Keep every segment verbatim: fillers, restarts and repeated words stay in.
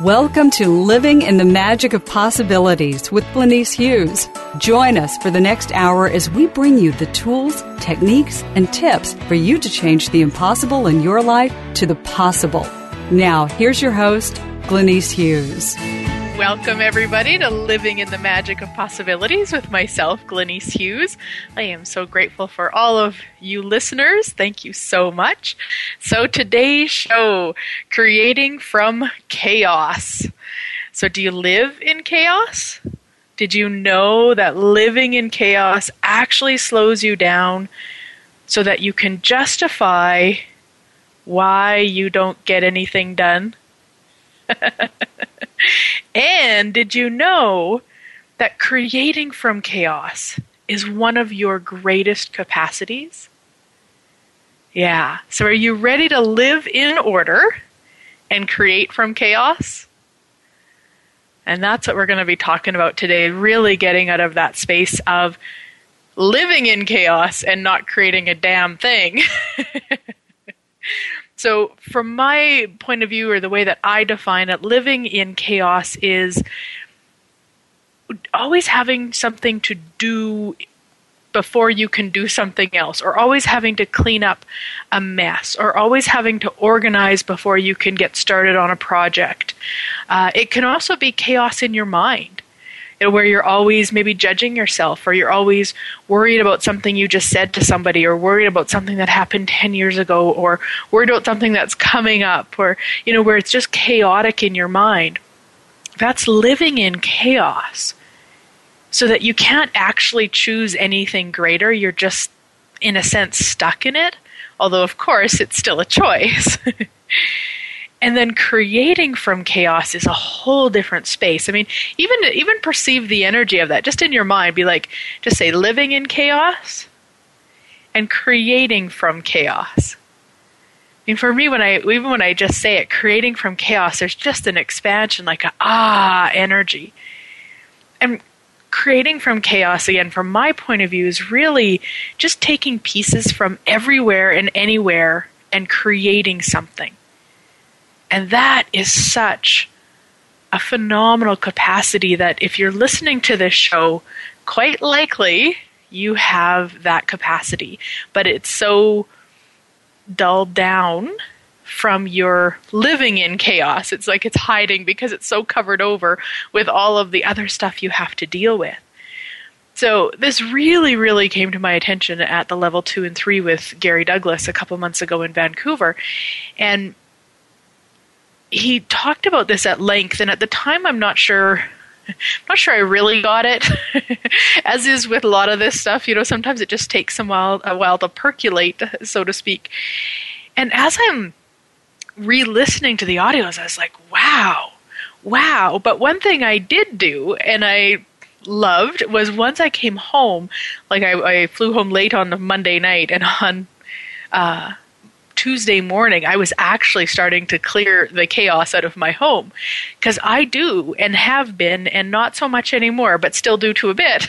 Welcome to Living in the Magic of Possibilities with Glenyce Hughes. Join us for the next hour as we bring you the tools, techniques, and tips for you to change the impossible in your life to the possible. Now, here's your host, Glenyce Hughes. Welcome, everybody, to Living in the Magic of Possibilities with myself, Glenyce Hughes. I am so grateful for all of you listeners. Thank you so much. So today's show, Creating from Chaos. So do you live in chaos? Did you know that living in chaos actually slows you down so that you can justify why you don't get anything done? And did you know that creating from chaos is one of your greatest capacities? Yeah. So are you ready to live in order and create from chaos? And that's what we're going to be talking about today, really getting out of that space of living in chaos and not creating a damn thing. So from my point of view, or the way that I define it, living in chaos is always having something to do before you can do something else, or always having to clean up a mess, or always having to organize before you can get started on a project. Uh, it can also be chaos in your mind, where you're always maybe judging yourself, or you're always worried about something you just said to somebody, or worried about something that happened ten years ago, or worried about something that's coming up, or, you know, where it's just chaotic in your mind. That's living in chaos, so that you can't actually choose anything greater. You're just, in a sense, stuck in it, although, of course, it's still a choice. And then creating from chaos is a whole different space. I mean, even even perceive the energy of that. Just in your mind, be like, just say living in chaos and creating from chaos. I mean, for me, when I even when I just say it, creating from chaos, there's just an expansion, like a ah energy. And creating from chaos, again, from my point of view, is really just taking pieces from everywhere and anywhere and creating something. And that is such a phenomenal capacity that if you're listening to this show, quite likely you have that capacity. But it's so dulled down from your living in chaos. It's like it's hiding because it's so covered over with all of the other stuff you have to deal with. So this really, really came to my attention at the level two and three with Gary Douglas a couple months ago in Vancouver. And he talked about this at length, and at the time, I'm not sure, I'm not sure I really got it. As is with a lot of this stuff, you know, sometimes it just takes a while, a while to percolate, so to speak. And as I'm re-listening to the audios, I was like, wow, wow. But one thing I did do, and I loved, was once I came home, like I, I flew home late on the Monday night, and on uh Tuesday morning, I was actually starting to clear the chaos out of my home, because I do and have been, and not so much anymore, but still do to a bit,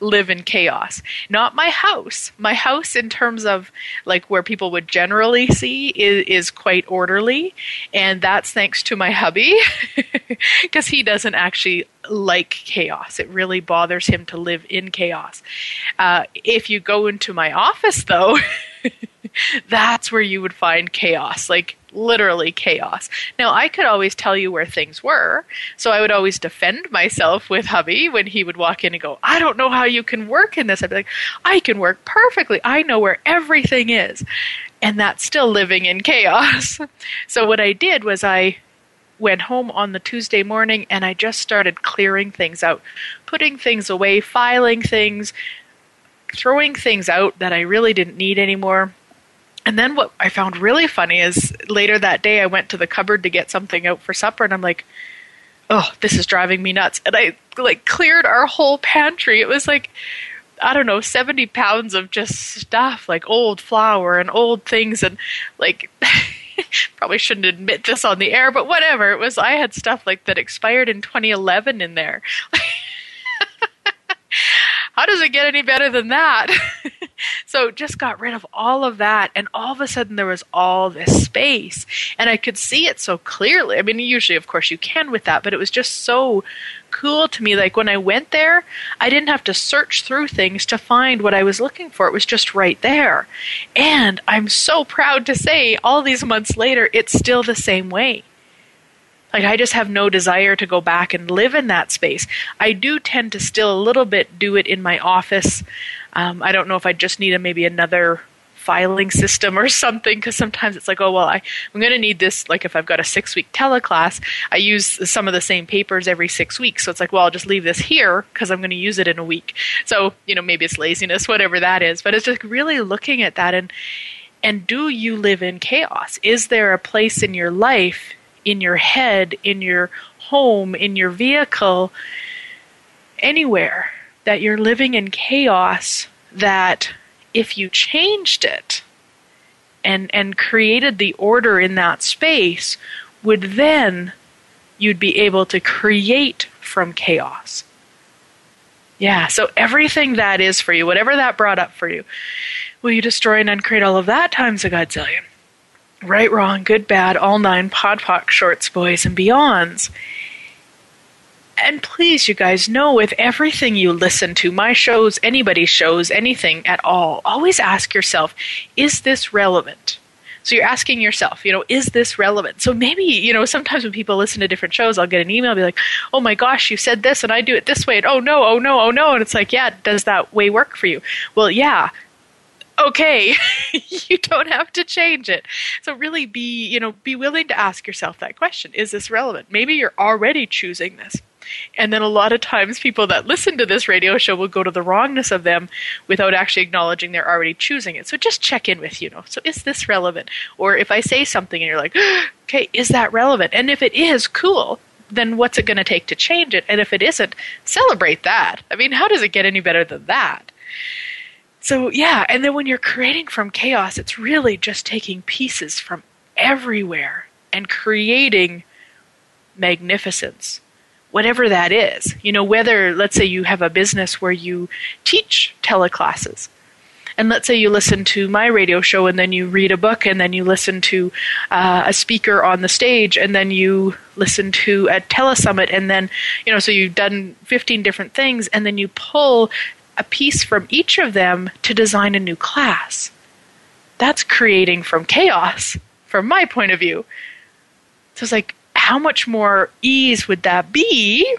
live in chaos. Not my house. My house, in terms of like where people would generally see, is, is quite orderly, and that's thanks to my hubby, because he doesn't actually like chaos. It really bothers him to live in chaos. Uh, if you go into my office, though, that's where you would find chaos, like literally chaos. Now, I could always tell you where things were, so I would always defend myself with hubby when he would walk in and go, I don't know how you can work in this. I'd be like, I can work perfectly. I know where everything is. And that's still living in chaos. So what I did was I went home on the Tuesday morning and I just started clearing things out, putting things away, filing things, throwing things out that I really didn't need anymore. And then what I found really funny is later that day I went to the cupboard to get something out for supper and I'm like, oh, this is driving me nuts. And I like cleared our whole pantry. It was like, I don't know, seventy pounds of just stuff, like old flour and old things and like... Probably shouldn't admit this on the air, but whatever. It was, I had stuff like that expired in twenty eleven in there. How does it get any better than that? So just got rid of all of that. And all of a sudden there was all this space and I could see it so clearly. I mean, usually of course you can with that, but it was just so cool to me. Like when I went there, I didn't have to search through things to find what I was looking for. It was just right there. And I'm so proud to say all these months later, it's still the same way. Like I just have no desire to go back and live in that space. I do tend to still a little bit do it in my office. Um, I don't know if I just need a, maybe another filing system or something, because sometimes it's like, oh, well, I, I'm going to need this. Like if I've got a six-week teleclass, I use some of the same papers every six weeks. So it's like, well, I'll just leave this here because I'm going to use it in a week. So, you know, maybe it's laziness, whatever that is. But it's just really looking at that and and do you live in chaos? Is there a place in your life, in your head, in your home, in your vehicle, anywhere that you're living in chaos that if you changed it and and created the order in that space, would then you'd be able to create from chaos? Yeah, so everything that is for you, whatever that brought up for you, will you destroy and uncreate all of that times a godzillion? Right, wrong, good, bad, all nine, podpoc, shorts, boys, and beyonds. And please, you guys, know with everything you listen to, my shows, anybody's shows, anything at all, always ask yourself, is this relevant? So you're asking yourself, you know, is this relevant? So maybe, you know, sometimes when people listen to different shows, I'll get an email, I'll be like, oh my gosh, you said this and I do it this way. And oh no, oh no, oh no. And it's like, yeah, does that way work for you? Well, yeah. Okay, you don't have to change it. So really be, you know, be willing to ask yourself that question. Is this relevant? Maybe you're already choosing this. And then a lot of times people that listen to this radio show will go to the wrongness of them without actually acknowledging they're already choosing it. So just check in with, you know, so is this relevant? Or if I say something and you're like, okay, is that relevant? And if it is, cool. Then what's it going to take to change it? And if it isn't, celebrate that. I mean, how does it get any better than that? So, yeah, and then when you're creating from chaos, it's really just taking pieces from everywhere and creating magnificence, whatever that is. You know, whether, let's say you have a business where you teach teleclasses, and let's say you listen to my radio show, and then you read a book, and then you listen to uh, a speaker on the stage, and then you listen to a telesummit, and then, you know, so you've done fifteen different things, and then you pull a piece from each of them to design a new class. That's creating from chaos, from my point of view. So it's like, how much more ease would that be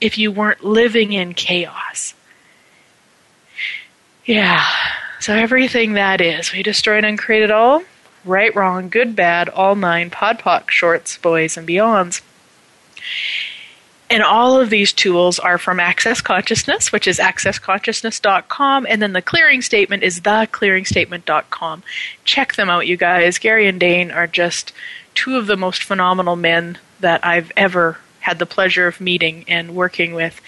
if you weren't living in chaos? Yeah. So everything that is, we destroy and uncreate it all. Right, wrong, good, bad, all nine, podpoc, shorts, boys, and beyonds. And all of these tools are from Access Consciousness, which is access consciousness dot com. And then the clearing statement is the clearing statement dot com. Check them out, you guys. Gary and Dane are just two of the most phenomenal men that I've ever had the pleasure of meeting and working with.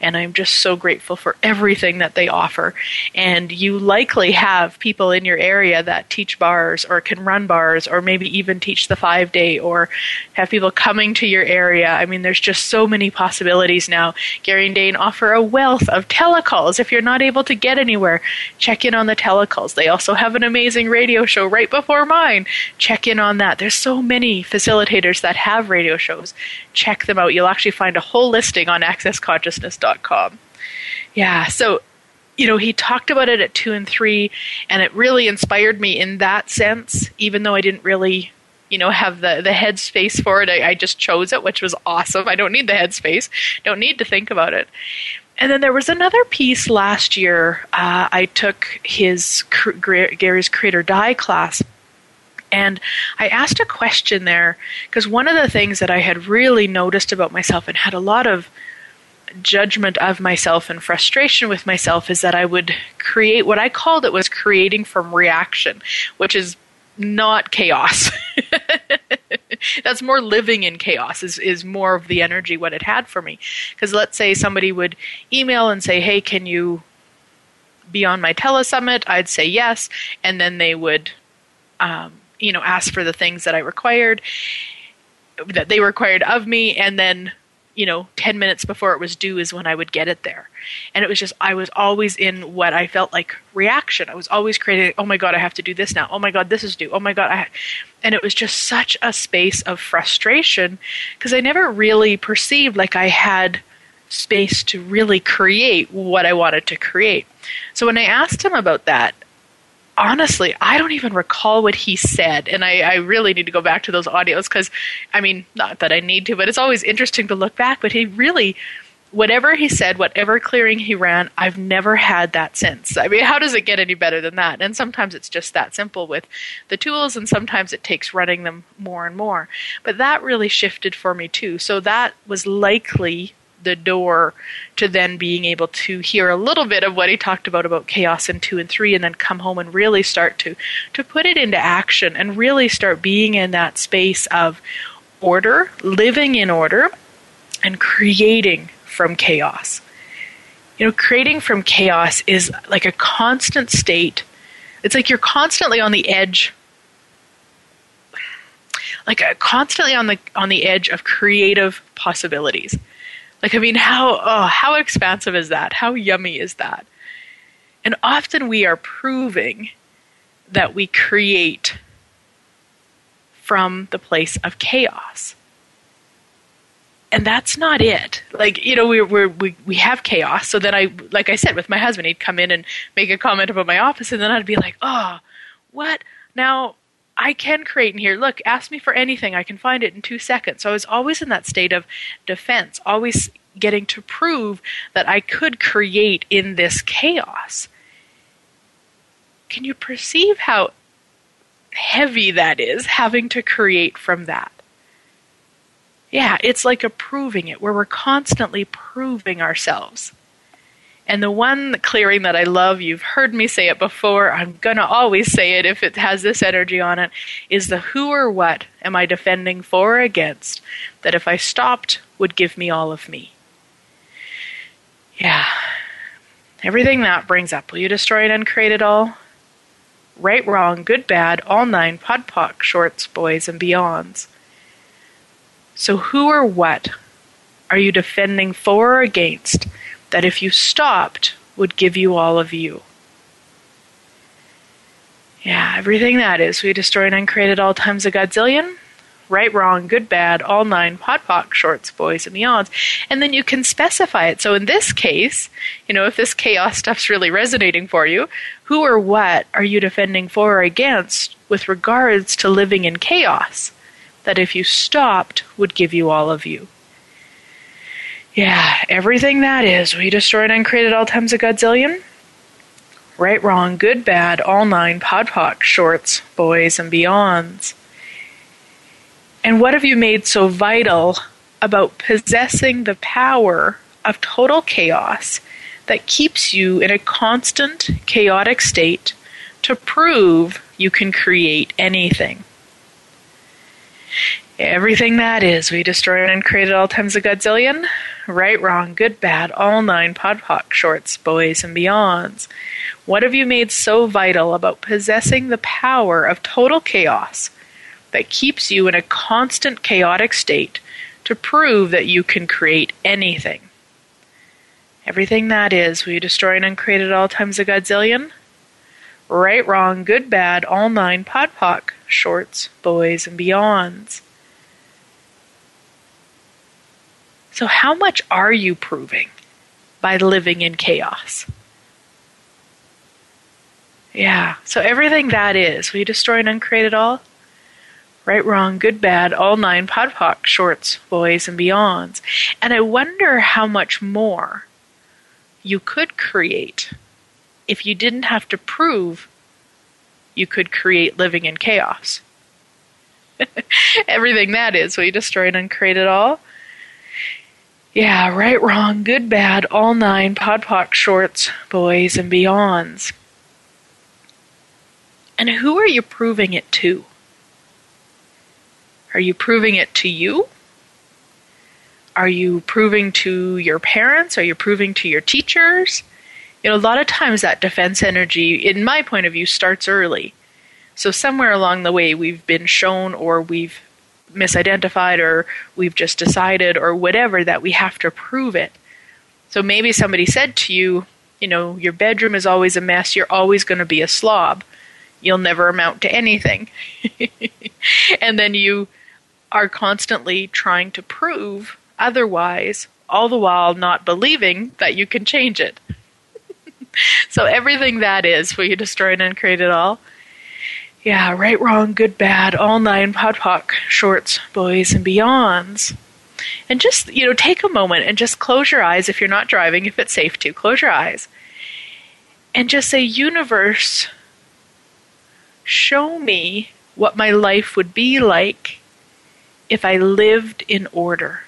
And I'm just so grateful for everything that they offer. And you likely have people in your area that teach bars or can run bars or maybe even teach the five day or have people coming to your area. I mean, there's just so many possibilities now. Gary and Dane offer a wealth of telecalls. If you're not able to get anywhere, check in on the telecalls. They also have an amazing radio show right before mine. Check in on that. There's so many facilitators that have radio shows. Check them out. You'll actually find a whole listing on access consciousness dot com. Yeah, so, you know, he talked about it at two and three, and it really inspired me in that sense, even though I didn't really, you know, have the, the headspace for it. I, I just chose it, which was awesome. I don't need the headspace. Don't need to think about it. And then there was another piece last year. Uh, I took his Gary's Create or Die class, And I asked a question there because one of the things that I had really noticed about myself and had a lot of judgment of myself and frustration with myself is that I would create what I called it was creating from reaction, which is not chaos. That's more living in chaos is, is more of the energy what it had for me. Because let's say somebody would email and say, hey, can you be on my telesummit? I'd say yes. And then they would um, you know, ask for the things that I required, that they required of me. And then, you know, ten minutes before it was due is when I would get it there. And it was just, I was always in what I felt like reaction. I was always creating, oh my God, I have to do this now. Oh my God, this is due. Oh my God. I and it was just such a space of frustration because I never really perceived like I had space to really create what I wanted to create. So when I asked him about that, honestly, I don't even recall what he said, and I, I really need to go back to those audios because, I mean, not that I need to, but it's always interesting to look back, but he really, whatever he said, whatever clearing he ran, I've never had that since. I mean, how does it get any better than that? And sometimes it's just that simple with the tools, and sometimes it takes running them more and more. But that really shifted for me too, so that was likely the door to then being able to hear a little bit of what he talked about about chaos in two and three and then come home and really start to to put it into action and really start being in that space of order, living in order, and creating from chaos. You know, creating from chaos is like a constant state. It's like you're constantly on the edge like a, constantly on the on the edge of creative possibilities. Like, I mean, how oh, how expansive is that? How yummy is that? And often we are proving that we create from the place of chaos. And that's not it. Like, you know, we we we we have chaos. So then I, like I said, with my husband, he'd come in and make a comment about my office. And then I'd be like, oh, what? Now, I can create in here. Look, ask me for anything. I can find it in two seconds. So I was always in that state of defense, always getting to prove that I could create in this chaos. Can you perceive how heavy that is, having to create from that? Yeah, it's like a proving it, where we're constantly proving ourselves. And the one clearing that I love, you've heard me say it before, I'm going to always say it if it has this energy on it, is the who or what am I defending for or against that if I stopped would give me all of me. Yeah. Everything that brings up, will you destroy and uncreate it all? Right, wrong, good, bad, all nine, podpoc, shorts, boys, and beyonds. So who or what are you defending for or against that if you stopped would give you all of you? Yeah, everything that is. We destroy and uncreate at all times a godzillion. Right, wrong, good, bad, all nine, podpoc, shorts, boys, and beyonds. And then you can specify it. So in this case, you know, if this chaos stuff's really resonating for you, who or what are you defending for or against with regards to living in chaos that if you stopped would give you all of you? Yeah, everything that is. We destroyed and created all times a godzillion. Right, wrong, good, bad, all nine, podpoc, shorts, boys, and beyonds. And what have you made so vital about possessing the power of total chaos that keeps you in a constant, chaotic state to prove you can create anything? Everything that is, we destroyed and created all times a godzillion. Right, wrong, good, bad, all nine, podpoc, shorts, boys, and beyonds. What have you made so vital about possessing the power of total chaos that keeps you in a constant chaotic state to prove that you can create anything? Everything that is, we destroyed and created all times a godzillion. Right, wrong, good, bad, all nine, podpoc, shorts, boys, and beyonds. So how much are you proving by living in chaos? Yeah, so everything that is, we destroy and uncreate it all. Right, wrong, good, bad, all nine, podpoc, shorts, boys, and beyonds. And I wonder how much more you could create if you didn't have to prove you could create living in chaos. Everything that is, will you destroy and uncreate it all? Yeah, right, wrong, good, bad, all nine, podpoc shorts, boys, and beyonds. And who are you proving it to? Are you proving it to you? Are you proving to your parents? Are you proving to your teachers? You know, a lot of times that defense energy, in my point of view, starts early. So somewhere along the way, we've been shown, or we've misidentified, or we've just decided, or whatever, that we have to prove it. So maybe somebody said to you, you know, your bedroom is always a mess, you're always going to be a slob, you'll never amount to anything. And then you are constantly trying to prove otherwise, all the while not believing that you can change it. So everything that is, will you destroy and uncreate it all? Yeah, right, wrong, good, bad, all nine, podpoc, shorts, boys, and beyonds. And just, you know, take a moment and just close your eyes if you're not driving, if it's safe to. Close your eyes. And just say, universe, show me what my life would be like if I lived in order.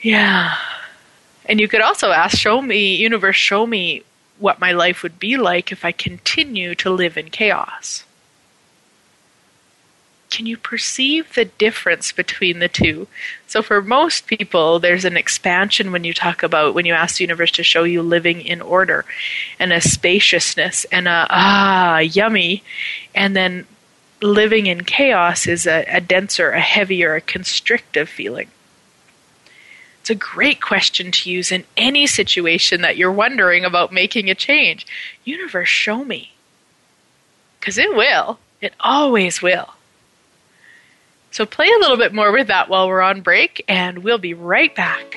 Yeah. And you could also ask, show me, universe, show me what my life would be like if I continue to live in chaos. Can you perceive the difference between the two? So for most people, there's an expansion when you talk about, when you ask the universe to show you living in order, and a spaciousness, and a, ah, yummy. And then living in chaos is a, a denser, a heavier, a constrictive feeling. It's a great question to use in any situation that you're wondering about making a change. Universe, show me. Because it will. It always will. So play a little bit more with that while we're on break, and we'll be right back.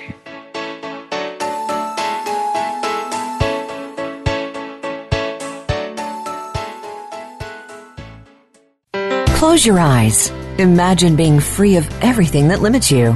Close your eyes. Imagine being free of everything that limits you.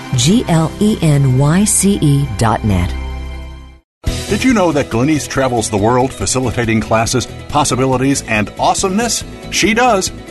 G-L-E-N-Y-C-E dot net. Did you know that Glenyce travels the world facilitating classes, possibilities, and awesomeness? She does!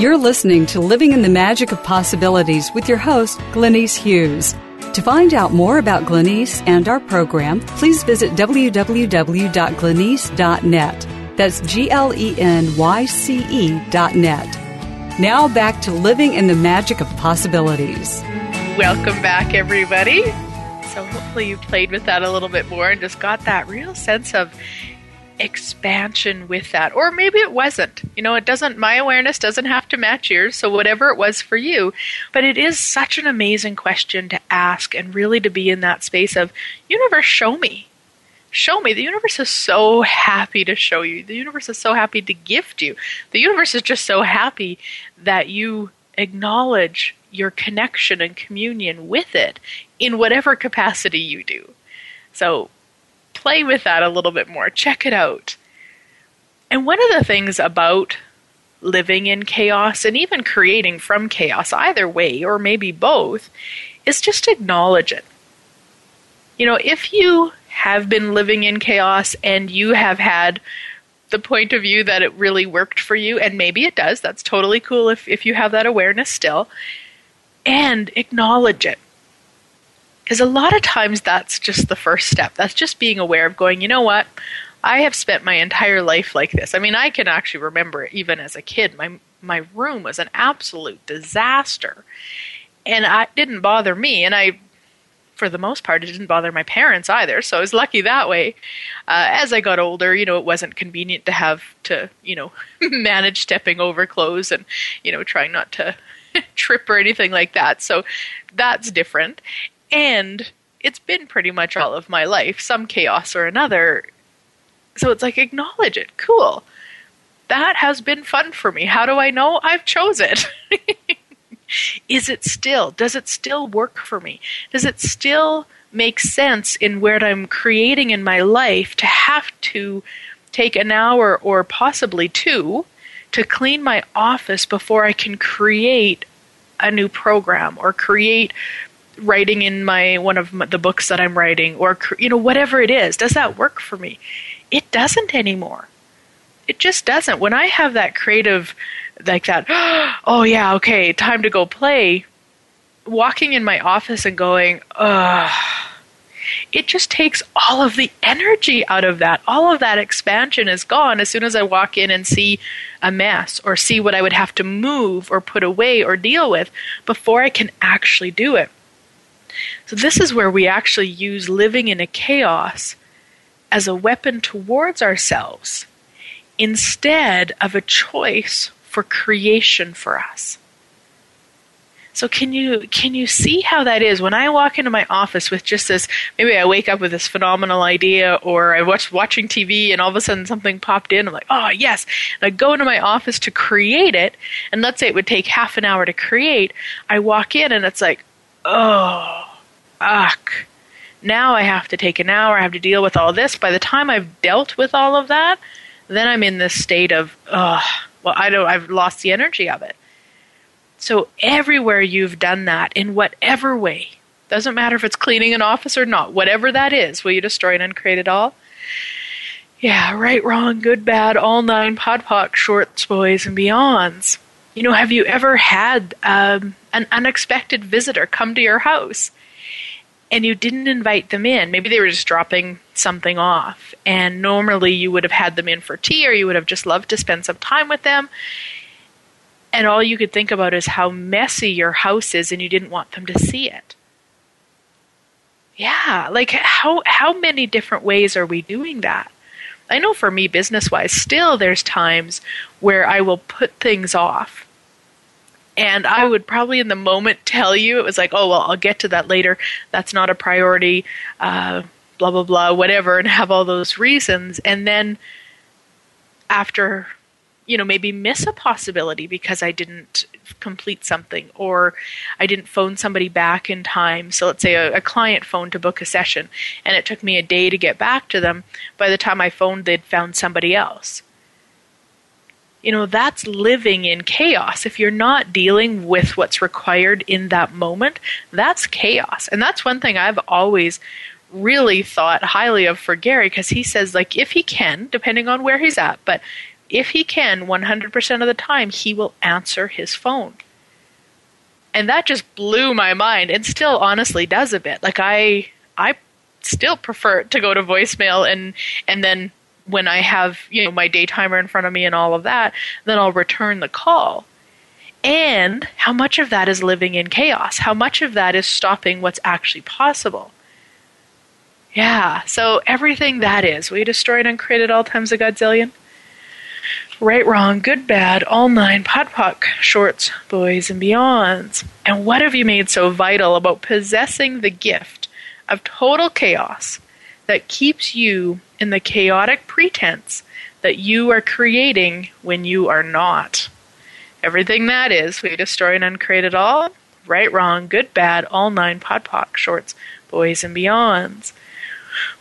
You're listening to Living in the Magic of Possibilities with your host, Glenyce Hughes. To find out more about Glenyce and our program, please visit w w w dot glenyce dot net. That's G-L-E-N-Y-C-E dot net. Now back to Living in the Magic of Possibilities. Welcome back, everybody. So hopefully you played with that a little bit more and just got that real sense of expansion with that. Or maybe it wasn't. You know, it doesn't, my awareness doesn't have to match yours, so whatever it was for you. But it is such an amazing question to ask, and really to be in that space of, universe, show me. Show me. The universe is so happy to show you. The universe is so happy to gift you. The universe is just so happy that you acknowledge your connection and communion with it in whatever capacity you do. So play with that a little bit more. Check it out. And one of the things about living in chaos, and even creating from chaos, either way, or maybe both, is just acknowledge it. You know, if you have been living in chaos and you have had the point of view that it really worked for you, and maybe it does, that's totally cool if, if you have that awareness still, and acknowledge it. Because a lot of times that's just the first step. That's just being aware of going, you know what, I have spent my entire life like this. I mean, I can actually remember it even as a kid. My my room was an absolute disaster. And I, it didn't bother me. And I, for the most part, it didn't bother my parents either. So I was lucky that way. Uh, as I got older, you know, it wasn't convenient to have to, you know, manage stepping over clothes and, you know, trying not to trip or anything like that. So that's different. And it's been pretty much all of my life, some chaos or another. So it's like, acknowledge it. Cool. That has been fun for me. How do I know? I've chose it. Is it still? Does it still work for me? Does it still make sense in where I'm creating in my life to have to take an hour or possibly two to clean my office before I can create a new program or create writing in my one of my, the books that I'm writing, or you know, whatever it is? Does that work for me? It doesn't anymore. It just doesn't. When I have that creative, like that, oh yeah, okay, time to go play, walking in my office and going, ugh, it just takes all of the energy out of that. All of that expansion is gone as soon as I walk in and see a mess or see what I would have to move or put away or deal with before I can actually do it. So this is where we actually use living in a chaos as a weapon towards ourselves instead of a choice for creation for us. So can you can you see how that is? When I walk into my office with just this, maybe I wake up with this phenomenal idea, or I was watching T V and all of a sudden something popped in. I'm like, oh yes. And I go into my office to create it, and let's say it would take half an hour to create. I walk in and it's like, oh, fuck. Now I have to take an hour. I have to deal with all this. By the time I've dealt with all of that, then I'm in this state of, ugh. Well, I don't, I've lost the energy of it. So everywhere you've done that, in whatever way, doesn't matter if it's cleaning an office or not, whatever that is, will you destroy and uncreate it all? Yeah, right, wrong, good, bad, all nine, podpoc, shorts, boys, and beyonds. You know, have you ever had um, an unexpected visitor come to your house and you didn't invite them in? Maybe they were just dropping something off, and normally you would have had them in for tea, or you would have just loved to spend some time with them, and all you could think about is how messy your house is and you didn't want them to see it. Yeah, like how how many different ways are we doing that? I know for me, business-wise, still there's times where I will put things off. And I would probably in the moment tell you, it was like, oh, well, I'll get to that later. That's not a priority, uh, blah, blah, blah, whatever, and have all those reasons. And then after, you know, maybe miss a possibility because I didn't complete something, or I didn't phone somebody back in time. So let's say a, a client phoned to book a session, and it took me a day to get back to them. By the time I phoned, they'd found somebody else. You know, that's living in chaos. If you're not dealing with what's required in that moment, that's chaos. And that's one thing I've always really thought highly of for Gary, because he says, like, if he can, depending on where he's at, but if he can, one hundred percent of the time, he will answer his phone. And that just blew my mind, and still honestly does a bit. Like, I I still prefer to go to voicemail and, and then... when I have, you know, my day timer in front of me and all of that, then I'll return the call. And how much of that is living in chaos? How much of that is stopping what's actually possible? Yeah, so everything that is, we destroyed and created all times a godzillion. Right, wrong, good, bad, all nine, podpoc, shorts, boys, and beyonds. And what have you made so vital about possessing the gift of total chaos that keeps you in the chaotic pretense that you are creating when you are not? Everything that is, we destroy and uncreate it all. Right, wrong, good, bad, all nine, podpoc, shorts, boys, and beyonds.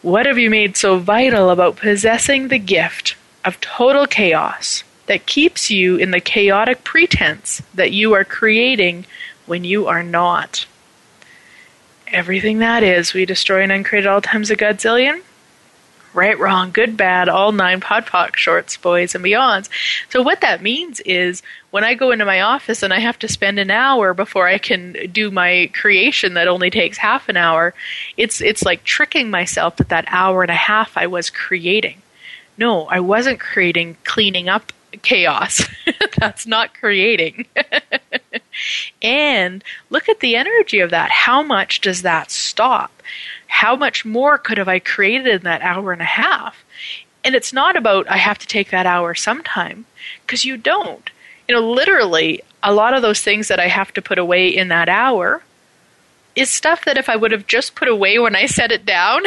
What have you made so vital about possessing the gift of total chaos that keeps you in the chaotic pretense that you are creating when you are not? Everything that is, we destroy and uncreate all times a godzillion. Right, wrong, good, bad, all nine, podpoc, shorts, boys, and beyonds. So what that means is when I go into my office and I have to spend an hour before I can do my creation that only takes half an hour, it's it's like tricking myself that that hour and a half I was creating. no, I wasn't creating cleaning up chaos. That's not creating. And look at the energy of that. How much does that stop? How much more could have I created in that hour and a half? And it's not about I have to take that hour sometime, because you don't. You know, literally, a lot of those things that I have to put away in that hour is stuff that if I would have just put away when I set it down,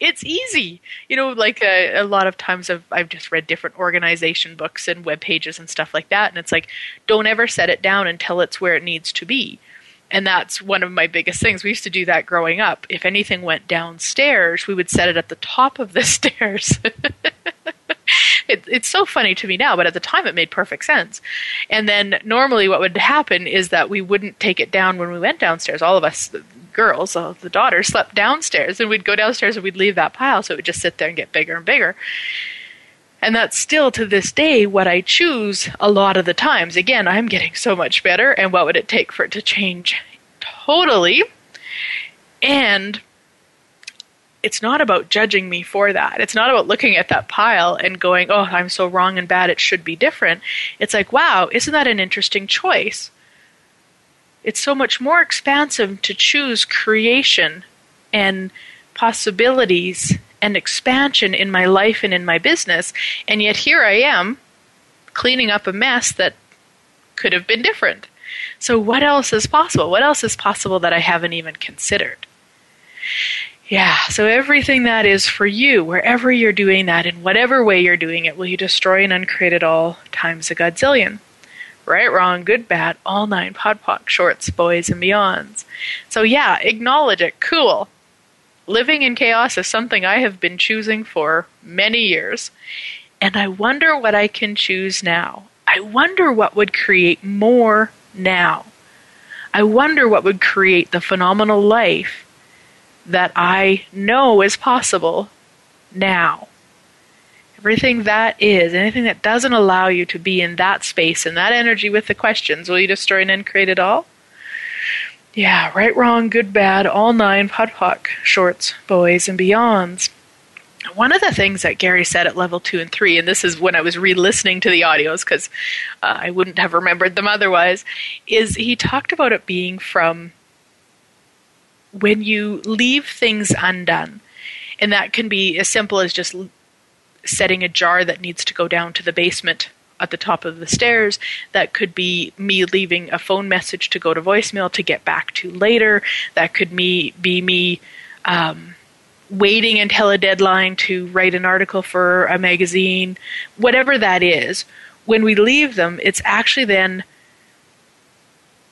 it's easy. You know, like a, a lot of times I've, I've just read different organization books and web pages and stuff like that. And it's like, don't ever set it down until it's where it needs to be. And that's one of my biggest things. We used to do that growing up. If anything went downstairs, we would set it at the top of the stairs. It, it's so funny to me now, but at the time it made perfect sense. And then normally what would happen is that we wouldn't take it down when we went downstairs. All of us, the girls, all of the daughters, slept downstairs, and we'd go downstairs and we'd leave that pile, so it would just sit there and get bigger and bigger. And that's still to this day what I choose a lot of the times. Again, I'm getting so much better, and what would it take for it to change totally? And it's not about judging me for that. It's not about looking at that pile and going, oh, I'm so wrong and bad, it should be different. It's like, wow, isn't that an interesting choice? It's so much more expansive to choose creation and possibilities and expansion in my life and in my business. And yet here I am cleaning up a mess that could have been different. So what else is possible? What else is possible that I haven't even considered? Yeah, so everything that is for you, wherever you're doing that, in whatever way you're doing it, will you destroy and uncreate it all times a godzillion? Right, wrong, good, bad, all nine, podpoc, shorts, boys, and beyonds. So yeah, acknowledge it. Cool. Living in chaos is something I have been choosing for many years. And I wonder what I can choose now. I wonder what would create more now. I wonder what would create the phenomenal life that I know is possible now. Everything that is, anything that doesn't allow you to be in that space and that energy with the questions, will you destroy and uncreate it all? Yeah, right, wrong, good, bad, all nine, podpoc, shorts, boys, and beyonds. One of the things that Gary said at level two and three, and this is when I was re-listening to the audios because uh, I wouldn't have remembered them otherwise, is he talked about it being from when you leave things undone. And that can be as simple as just setting a jar that needs to go down to the basement at the top of the stairs. That could be me leaving a phone message to go to voicemail to get back to later. That could me be me um, waiting until a deadline to write an article for a magazine. Whatever that is, when we leave them, it's actually then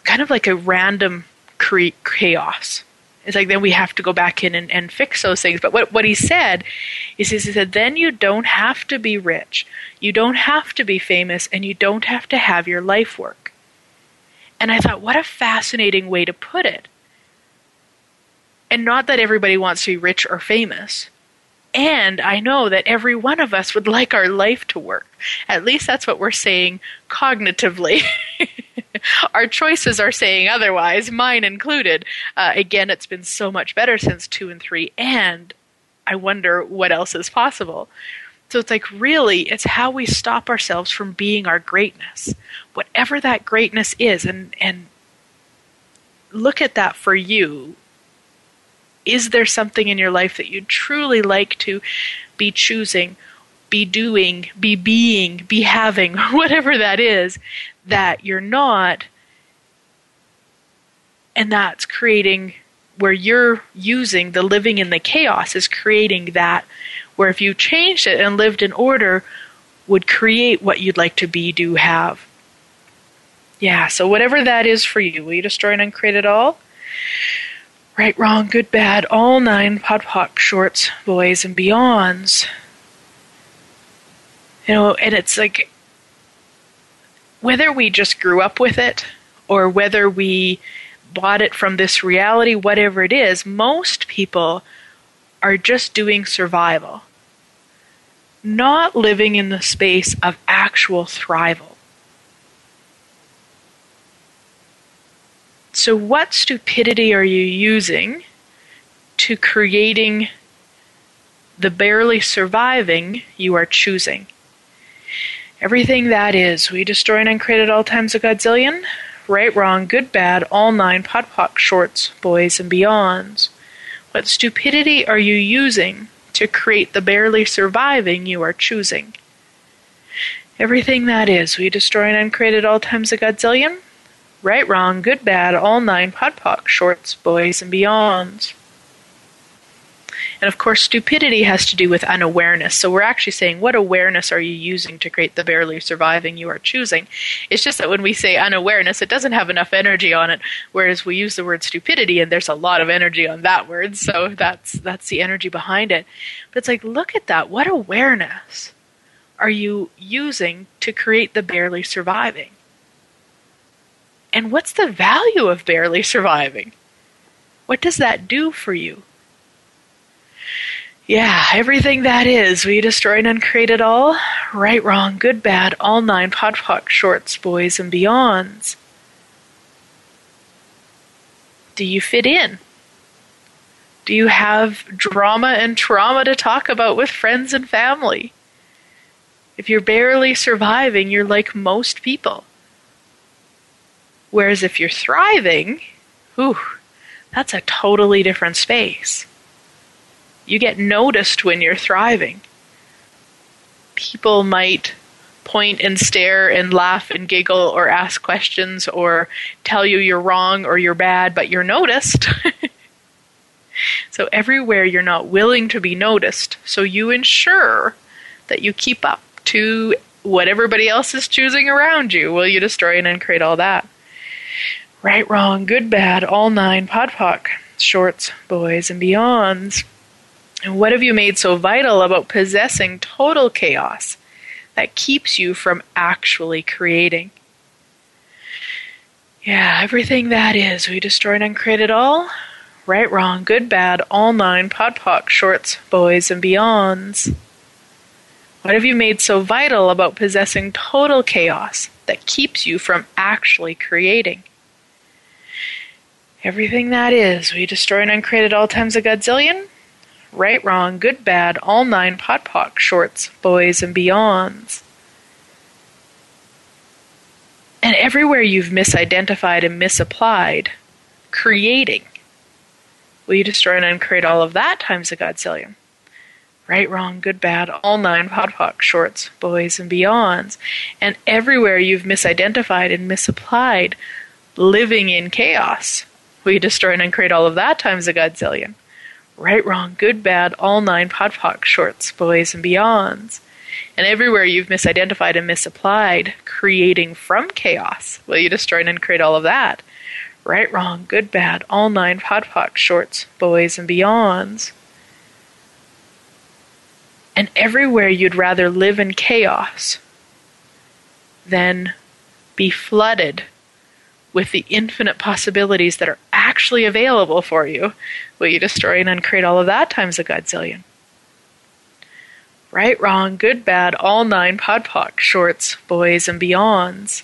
kind of like a random cre- chaos. It's like then we have to go back in and, and fix those things. But what, what he said is he said, then you don't have to be rich. You don't have to be famous, and you don't have to have your life work. And I thought, what a fascinating way to put it. And not that everybody wants to be rich or famous. And I know that every one of us would like our life to work. At least that's what we're saying cognitively. Our choices are saying otherwise, mine included. Uh, again, it's been so much better since two and three, and I wonder what else is possible. So it's like, really, it's how we stop ourselves from being our greatness, whatever that greatness is, and, and look at that for you. Is there something in your life that you truly like to be choosing, be doing, be being, be having, whatever that is, that you're not, and that's creating where you're using the living in the chaos is creating that, where if you changed it and lived in order, would create what you'd like to be, do, have. Yeah, so whatever that is for you, will you destroy and uncreate it all? Right, wrong, good, bad, all nine, podpoc, shorts, boys, and beyonds. You know, and it's like, whether we just grew up with it or whether we bought it from this reality, whatever it is, most people are just doing survival, not living in the space of actual thrival. So what stupidity are you using to creating the barely surviving you are choosing. Everything that is, we destroy and uncreate at all times a godzillion, right, wrong, good, bad, all nine, podpoc, shorts, boys, and beyonds. What stupidity are you using to create the barely surviving you are choosing? Everything that is, we destroy and uncreate at all times a godzillion, right, wrong, good, bad, all nine, podpoc, shorts, boys, and beyonds. And of course, stupidity has to do with unawareness. So we're actually saying, what awareness are you using to create the barely surviving you are choosing? It's just that when we say unawareness, it doesn't have enough energy on it, whereas we use the word stupidity, and there's a lot of energy on that word. So that's that's the energy behind it. But it's like, look at that. What awareness are you using to create the barely surviving? And what's the value of barely surviving? What does that do for you? Yeah, everything that is, we destroy and uncreate it all, right, wrong, good, bad, all nine, podpoc, shorts, boys, and beyonds. Do you fit in? Do you have drama and trauma to talk about with friends and family? If you're barely surviving, you're like most people. Whereas if you're thriving, whew, that's a totally different space. You get noticed when you're thriving. People might point and stare and laugh and giggle or ask questions or tell you you're wrong or you're bad, but you're noticed. So everywhere you're not willing to be noticed, so you ensure that you keep up to what everybody else is choosing around you. Will you destroy and uncreate all that? Right, wrong, good, bad, all nine, podpoc, shorts, boys, and beyonds. And what have you made so vital about possessing total chaos that keeps you from actually creating? Yeah, everything that is, we destroy and uncreate it all. Right, wrong, good, bad, all nine, podpoc, shorts, boys, and beyonds. What have you made so vital about possessing total chaos that keeps you from actually creating? Everything that is, we destroy and uncreate it all times a godzillion. Right, wrong, good, bad, all nine, podpoc, shorts, boys, and beyonds. And everywhere you've misidentified and misapplied, creating. Will you destroy and uncreate all of that times a godzillion? Right, wrong, good, bad, all nine, podpoc, shorts, boys, and beyonds. And everywhere you've misidentified and misapplied, living in chaos. Will you destroy and uncreate all of that times a godzillion? Right, wrong, good, bad, all nine, podpoc, shorts, boys, and beyonds. And everywhere you've misidentified and misapplied, creating from chaos. Will you destroy and uncreate all of that? Right, wrong, good, bad, all nine, podpoc, shorts, boys, and beyonds. And everywhere you'd rather live in chaos than be flooded with the infinite possibilities that are actually available for you, will you destroy and uncreate all of that times a godzillion? Right, wrong, good, bad, all nine, podpoc, shorts, boys, and beyonds.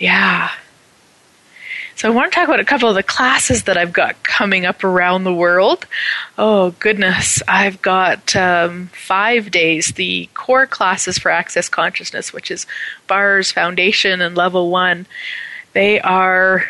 Yeah. So I want to talk about a couple of the classes that I've got coming up around the world. Oh, goodness. I've got um, five days, the core classes for Access Consciousness, which is Bars, Foundation, and Level one. They are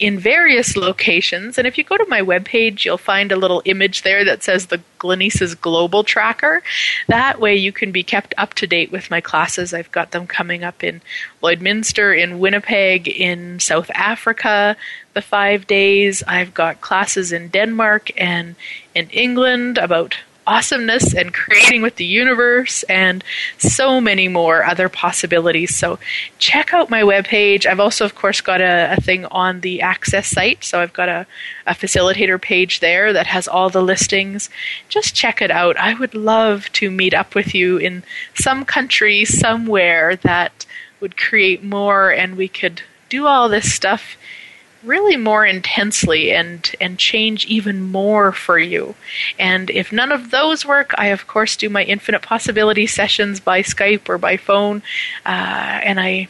in various locations, and if you go to my webpage, you'll find a little image there that says the Glenyce's Global Tracker. That way you can be kept up to date with my classes. I've got them coming up in Lloydminster, in Winnipeg, in South Africa, the five days. I've got classes in Denmark and in England about awesomeness and creating with the universe and so many more other possibilities. So check out my webpage. I've also, of course, got a, a thing on the Access site. So I've got a, a facilitator page there that has all the listings. Just check it out. I would love to meet up with you in some country somewhere that would create more, and we could do all this stuff really more intensely and and change even more for you. And if none of those work, I of course do my infinite possibility sessions by Skype or by phone, uh, and I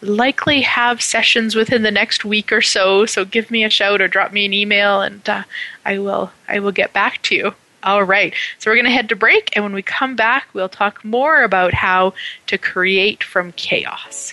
likely have sessions within the next week or so so give me a shout or drop me an email, and uh, I will I will get back to you. All right. So we're going to head to break, and when we come back, we'll talk more about how to create from chaos.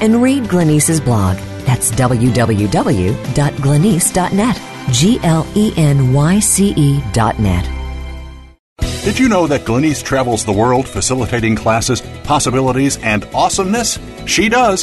And read Glenyce's blog. That's w w w dot glenyce dot net. G L E N Y C E dot net. Did you know that Glenyce travels the world facilitating classes, possibilities, and awesomeness? She does!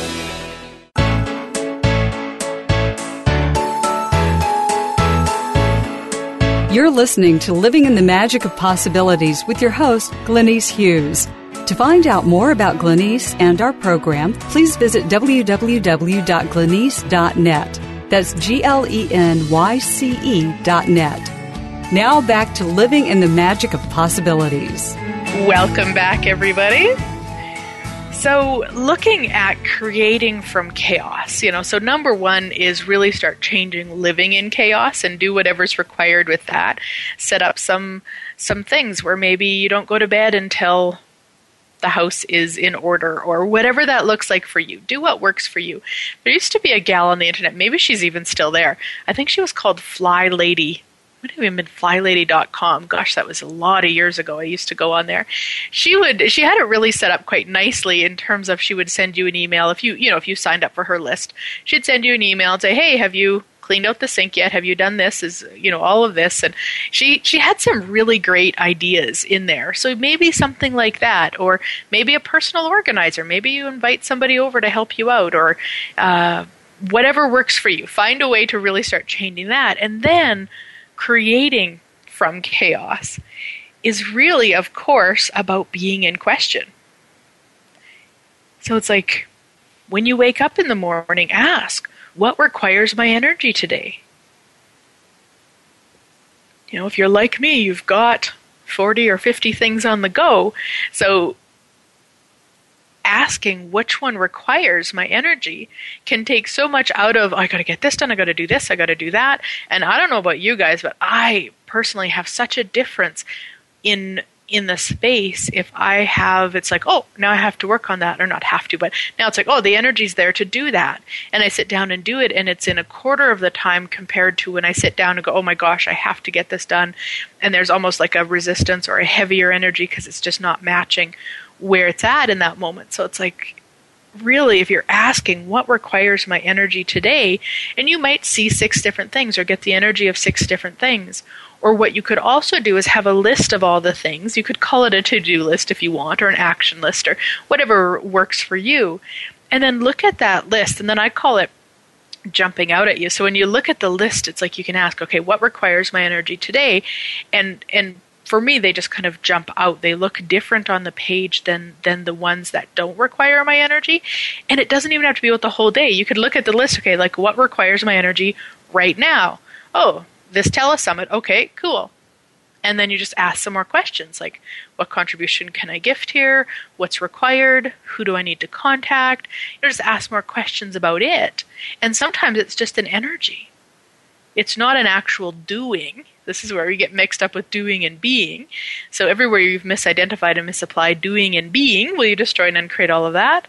You're listening to Living in the Magic of Possibilities with your host, Glenyce Hughes. To find out more about Glenyce and our program, please visit w w w dot glenyce dot net. That's G L E N Y C E dot net. Now back to Living in the Magic of Possibilities. Welcome back, everybody. So looking at creating from chaos, you know, so number one is really start changing living in chaos and do whatever's required with that. Set up some some things where maybe you don't go to bed until the house is in order or whatever that looks like for you. Do what works for you. There used to be a gal on the internet. Maybe she's even still there. I think she was called FlyLady. Would have even been fly lady dot com. Gosh, that was a lot of years ago. I used to go on there. She would. She had it really set up quite nicely in terms of she would send you an email if you, you know, if you signed up for her list. She'd send you an email and say, "Hey, have you cleaned out the sink yet? Have you done this? Is you know all of this?" And she she had some really great ideas in there. So maybe something like that, or maybe a personal organizer. Maybe you invite somebody over to help you out, or uh, whatever works for you. Find a way to really start changing that, and then. Creating from chaos is really, of course, about being in question. So it's like when you wake up in the morning, ask, what requires my energy today? You know, if you're like me, you've got forty or fifty things on the go. So asking which one requires my energy can take so much out of, oh, I got to get this done, I got to do this, I got to do that. And I don't know about you guys, but I personally have such a difference in in the space if I have, it's like, oh, now I have to work on that, or not have to, but now it's like, oh, the energy's there to do that. And I sit down and do it, and it's in a quarter of the time compared to when I sit down and go, oh my gosh, I have to get this done. And there's almost like a resistance or a heavier energy because it's just not matching where it's at in that moment. So it's like, really, if you're asking what requires my energy today, and you might see six different things or get the energy of six different things. Or what you could also do is have a list of all the things. You could call it a to-do list if you want, or an action list, or whatever works for you. And then look at that list. And then I call it jumping out at you. So when you look at the list, it's like you can ask, okay, what requires my energy today? And and for me, they just kind of jump out. They look different on the page than than the ones that don't require my energy. And it doesn't even have to be with the whole day. You could look at the list, okay, like what requires my energy right now? Oh, this telesummit, okay, cool. And then you just ask some more questions, like what contribution can I gift here? What's required? Who do I need to contact? You just ask more questions about it. And sometimes it's just an energy. It's not an actual doing. This is where we get mixed up with doing and being. So everywhere you've misidentified and misapplied doing and being, will you destroy and uncreate all of that?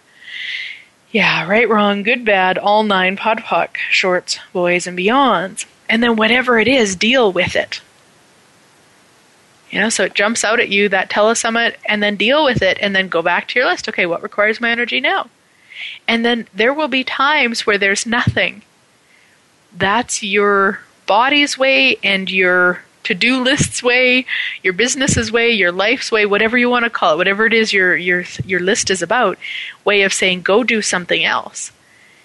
Yeah, right, wrong, good, bad, all nine, podpoc, shorts, boys, and beyonds. And then whatever it is, deal with it. You know, so it jumps out at you, that telesummit, and then deal with it, and then go back to your list. Okay, what requires my energy now? And then there will be times where there's nothing. that's your body's way and your to-do list's way, your business's way, your life's way, whatever you want to call it, whatever it is your your your list is about, way of saying go do something else.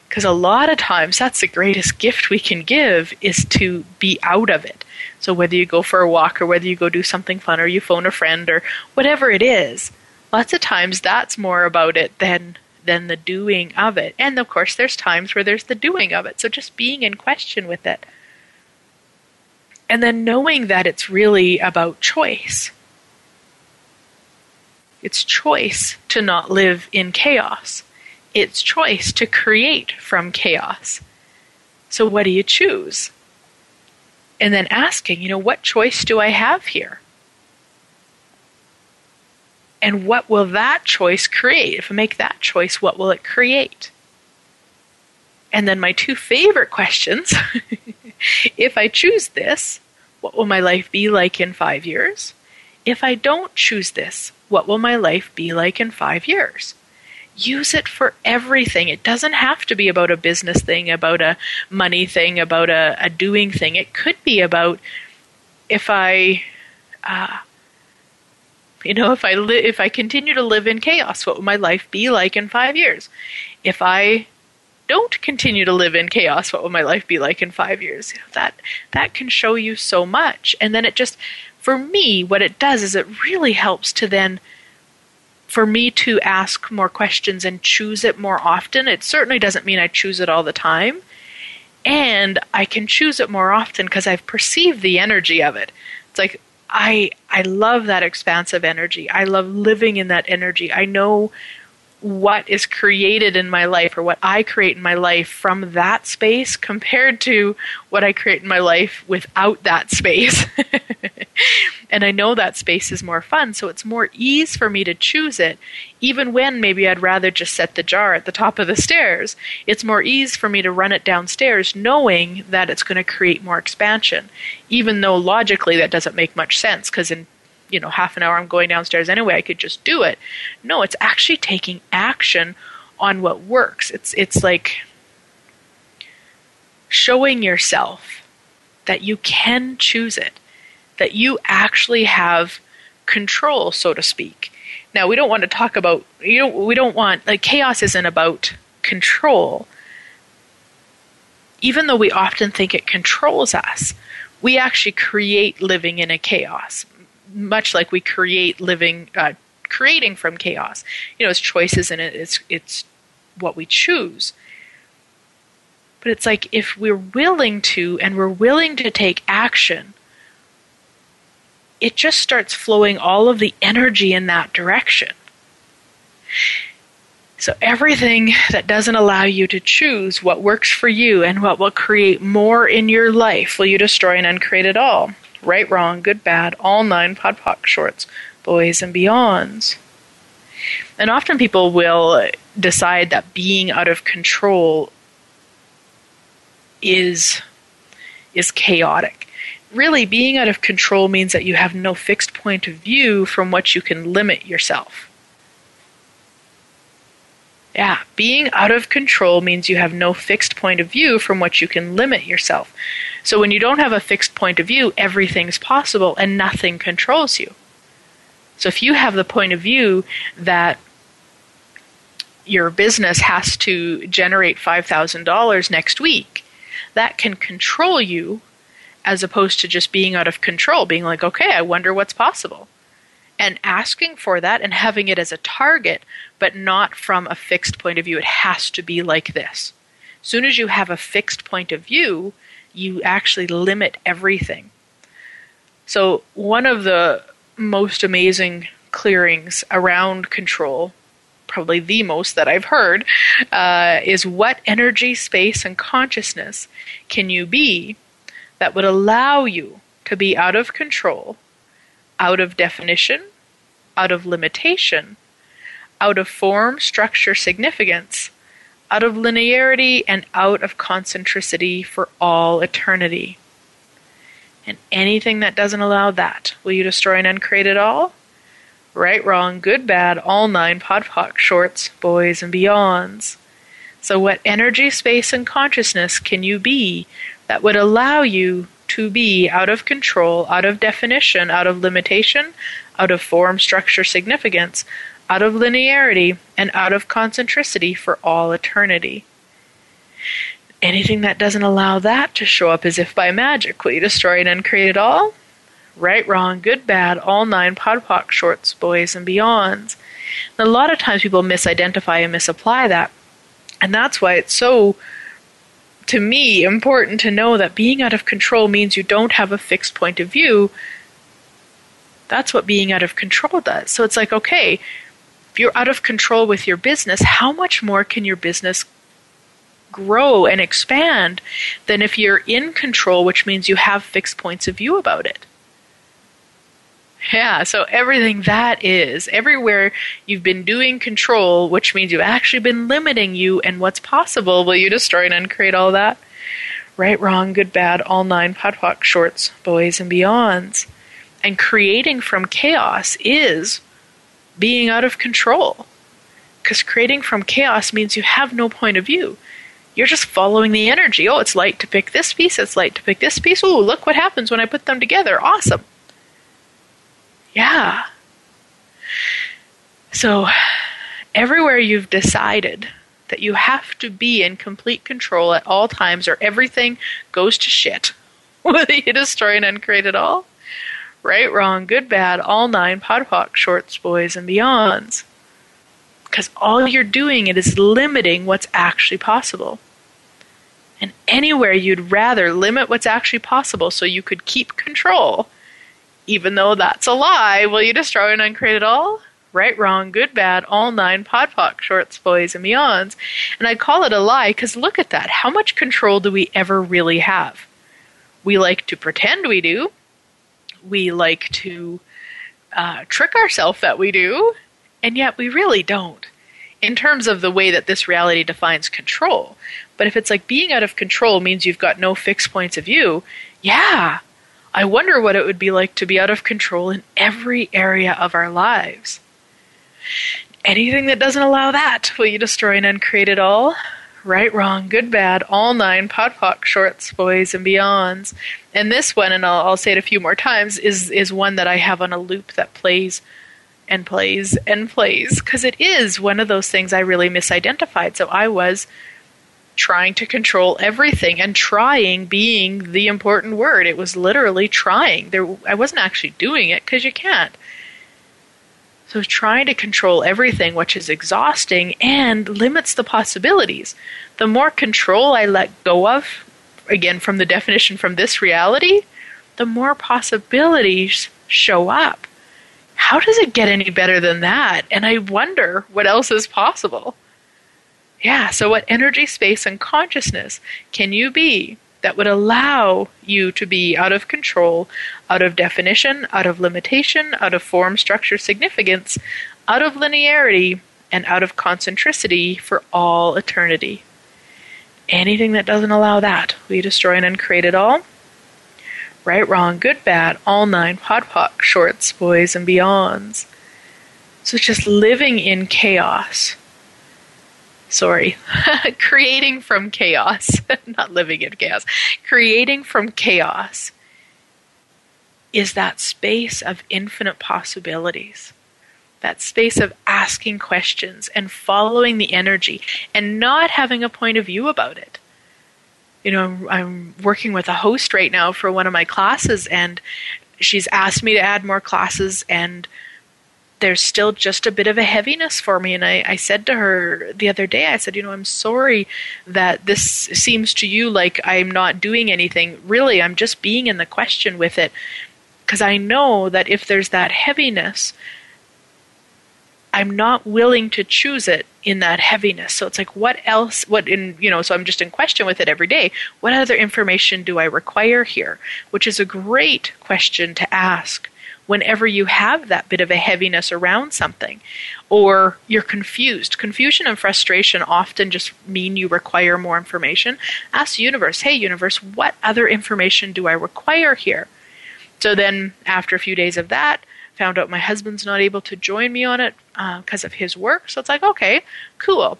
Because a lot of times that's the greatest gift we can give is to be out of it. So whether you go for a walk or whether you go do something fun or you phone a friend or whatever it is, lots of times that's more about it than than the doing of it. And of course there's times where there's the doing of it. So just being in question with it. And then knowing that it's really about choice. It's choice to not live in chaos. It's choice to create from chaos. So what do you choose? And then asking, you know, what choice do I have here? And what will that choice create? If I make that choice, what will it create? And then my two favorite questions, if I choose this, what will my life be like in five years? If I don't choose this, what will my life be like in five years? Use it for everything. It doesn't have to be about a business thing, about a money thing, about a, a doing thing. It could be about if I, uh, you know, if I li- if I continue to live in chaos, what will my life be like in five years? If I don't continue to live in chaos, what will my life be like in five years? You know, that that can show you so much. And then it just, for me, what it does is it really helps to then, for me to ask more questions and choose it more often. It certainly doesn't mean I choose it all the time. And I can choose it more often because I've perceived the energy of it. It's like, I I love that expansive energy. I love living in that energy. I know what is created in my life or what I create in my life from that space compared to what I create in my life without that space. And I know that space is more fun, so it's more ease for me to choose it, even when maybe I'd rather just set the jar at the top of the stairs. It's more ease for me to run it downstairs knowing that it's going to create more expansion, even though logically that doesn't make much sense because in you know, half an hour I'm going downstairs anyway, I could just do it. No, it's actually taking action on what works. It's it's like showing yourself that you can choose it, that you actually have control, so to speak. Now, we don't want to talk about, you know, we don't want, like chaos isn't about control. Even though we often think it controls us, we actually create living in a chaos. Much like we create living, uh, creating from chaos. You know, it's choices and it's it's what we choose. But it's like if we're willing to and we're willing to take action, it just starts flowing all of the energy in that direction. So everything that doesn't allow you to choose what works for you and what will create more in your life, will you destroy and uncreate it all? Right, wrong, good, bad, all nine podpoc shorts, boys and beyonds. And often people will decide that being out of control is is chaotic. Really, being out of control means that you have no fixed point of view from which you can limit yourself. Yeah, being out of control means you have no fixed point of view from which you can limit yourself. So when you don't have a fixed point of view, everything's possible and nothing controls you. So if you have the point of view that your business has to generate five thousand dollars next week, that can control you as opposed to just being out of control, being like, okay, I wonder what's possible. And asking for that and having it as a target, but not from a fixed point of view. It has to be like this. As soon as you have a fixed point of view, you actually limit everything. So one of the most amazing clearings around control, probably the most that I've heard, uh, is what energy, space, and consciousness can you be that would allow you to be out of control, out of definition, out of limitation, out of form, structure, significance, out of linearity and out of concentricity for all eternity. And anything that doesn't allow that, will you destroy and uncreate it all? Right, wrong, good, bad, all nine podpoc shorts, boys and beyonds. So what energy, space, and consciousness can you be that would allow you to be out of control, out of definition, out of limitation, out of form, structure, significance, out of linearity, and out of concentricity for all eternity. Anything that doesn't allow that to show up as if by magic, will you destroy and uncreate it all? Right, wrong, good, bad, all nine, podpoc, shorts, boys, and beyonds. And a lot of times people misidentify and misapply that. And that's why it's so, to me, important to know that being out of control means you don't have a fixed point of view. That's what being out of control does. So it's like, okay, if you're out of control with your business, how much more can your business grow and expand than if you're in control, which means you have fixed points of view about it? Yeah, so everything that is, everywhere you've been doing control, which means you've actually been limiting you and what's possible, will you destroy and uncreate all that? Right, wrong, good, bad, all nine, podpoc, shorts, boys, and beyonds. And creating from chaos is being out of control. Because creating from chaos means you have no point of view. You're just following the energy. Oh, it's light to pick this piece. It's light to pick this piece. Oh, look what happens when I put them together. Awesome. Yeah. So everywhere you've decided that you have to be in complete control at all times or everything goes to shit, will you destroy and uncreate it all? Right, wrong, good, bad, all nine, podpoc, shorts, boys, and beyonds. Because all you're doing it is limiting what's actually possible. And anywhere you'd rather limit what's actually possible so you could keep control, even though that's a lie, will you destroy and uncreate it all? Right, wrong, good, bad, all nine, podpoc, shorts, boys, and beyonds. And I call it a lie because look at that. How much control do we ever really have? We like to pretend we do. We like to uh, trick ourselves that we do, and yet we really don't in terms of the way that this reality defines control. But if it's like being out of control means you've got no fixed points of view, yeah, I wonder what it would be like to be out of control in every area of our lives. Anything that doesn't allow that, will you destroy and uncreate it all? Right, wrong, good, bad, all nine, podpoc, shorts, boys, and beyonds. And this one, and I'll, I'll say it a few more times, is, is one that I have on a loop that plays and plays and plays. Because it is one of those things I really misidentified. So I was trying to control everything and trying being the important word. It was literally trying. There, I wasn't actually doing it because you can't. So trying to control everything, which is exhausting and limits the possibilities. The more control I let go of, again, from the definition from this reality, the more possibilities show up. How does it get any better than that? And I wonder what else is possible. Yeah, so what energy, space, and consciousness can you be that would allow you to be out of control, out of definition, out of limitation, out of form, structure, significance, out of linearity, and out of concentricity for all eternity? Anything that doesn't allow that, will you destroy and uncreate it all? Right, wrong, good, bad, all nine, podpoc, shorts, boys, and beyonds. So it's just living in chaos. Sorry, creating from chaos, not living in chaos. Creating from chaos is that space of infinite possibilities, that space of asking questions and following the energy and not having a point of view about it. You know, I'm, I'm working with a host right now for one of my classes, and she's asked me to add more classes, and there's still just a bit of a heaviness for me. And I, I said to her the other day, I said, you know, I'm sorry that this seems to you like I'm not doing anything. Really, I'm just being in the question with it. Because I know that if there's that heaviness, I'm not willing to choose it in that heaviness. So it's like, what else, what in, you know, so I'm just in question with it every day. What other information do I require here? Which is a great question to ask whenever you have that bit of a heaviness around something, or you're confused. Confusion and frustration often just mean you require more information. Ask the universe, hey, universe, what other information do I require here? So then after a few days of that, found out my husband's not able to join me on it because uh, of his work. So it's like, okay, cool.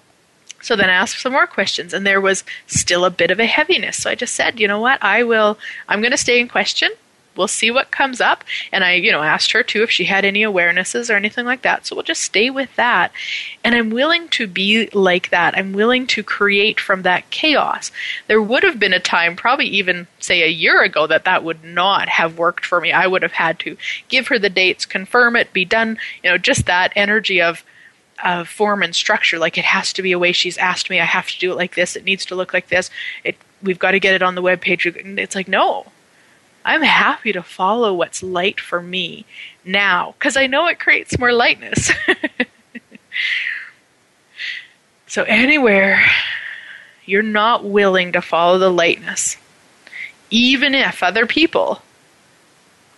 So then I asked some more questions, and there was still a bit of a heaviness. So I just said, you know what, I will, I'm going to stay in question. We'll see what comes up. And I, you know, asked her too if she had any awarenesses or anything like that. So we'll just stay with that. And I'm willing to be like that. I'm willing to create from that chaos. There would have been a time, probably even say a year ago, that that would not have worked for me. I would have had to give her the dates, confirm it, be done. You know, just that energy of, of form and structure. Like, it has to be a way she's asked me. I have to do it like this. It needs to look like this. It, we've got to get it on the webpage. It's like, no, I'm happy to follow what's light for me now, because I know it creates more lightness. So anywhere you're not willing to follow the lightness, even if other people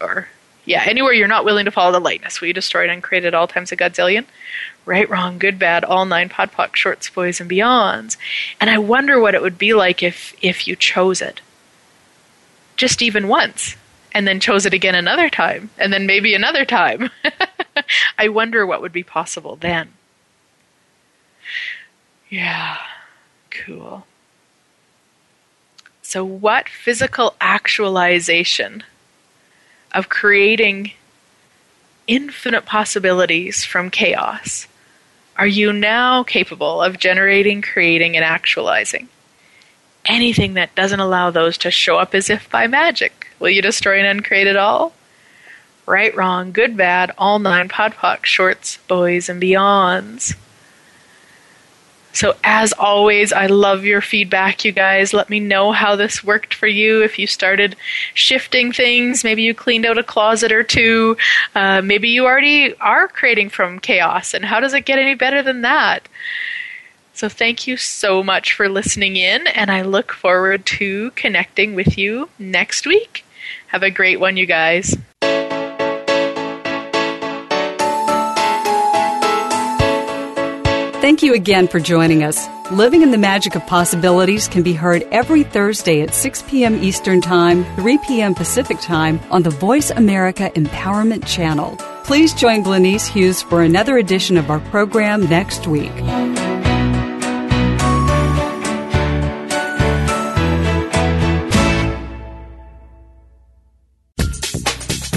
or Yeah, anywhere you're not willing to follow the lightness, will you destroy it and create it all times a godzillion? Right, wrong, good, bad, all nine, pod, poc, shorts, boys, and beyonds. And I wonder what it would be like if if you chose it. Just even once. And then chose it again another time. And then maybe another time. I wonder what would be possible then. Yeah, cool. So what physical actualization of creating infinite possibilities from chaos are you now capable of generating, creating, and actualizing? Anything that doesn't allow those to show up as if by magic. Will you destroy and uncreate it all? Right, wrong, good, bad, all nine, pod, poc, shorts, boys, and beyonds. So as always, I love your feedback, you guys. Let me know how this worked for you. If you started shifting things, maybe you cleaned out a closet or two. Uh, maybe you already are creating from chaos. And how does it get any better than that? So thank you so much for listening in. And I look forward to connecting with you next week. Have a great one, you guys. Thank you again for joining us. Living in the Magic of Possibilities can be heard every Thursday at six p.m. Eastern Time, three p.m. Pacific Time on the Voice America Empowerment Channel. Please join Glenyce Hughes for another edition of our program next week.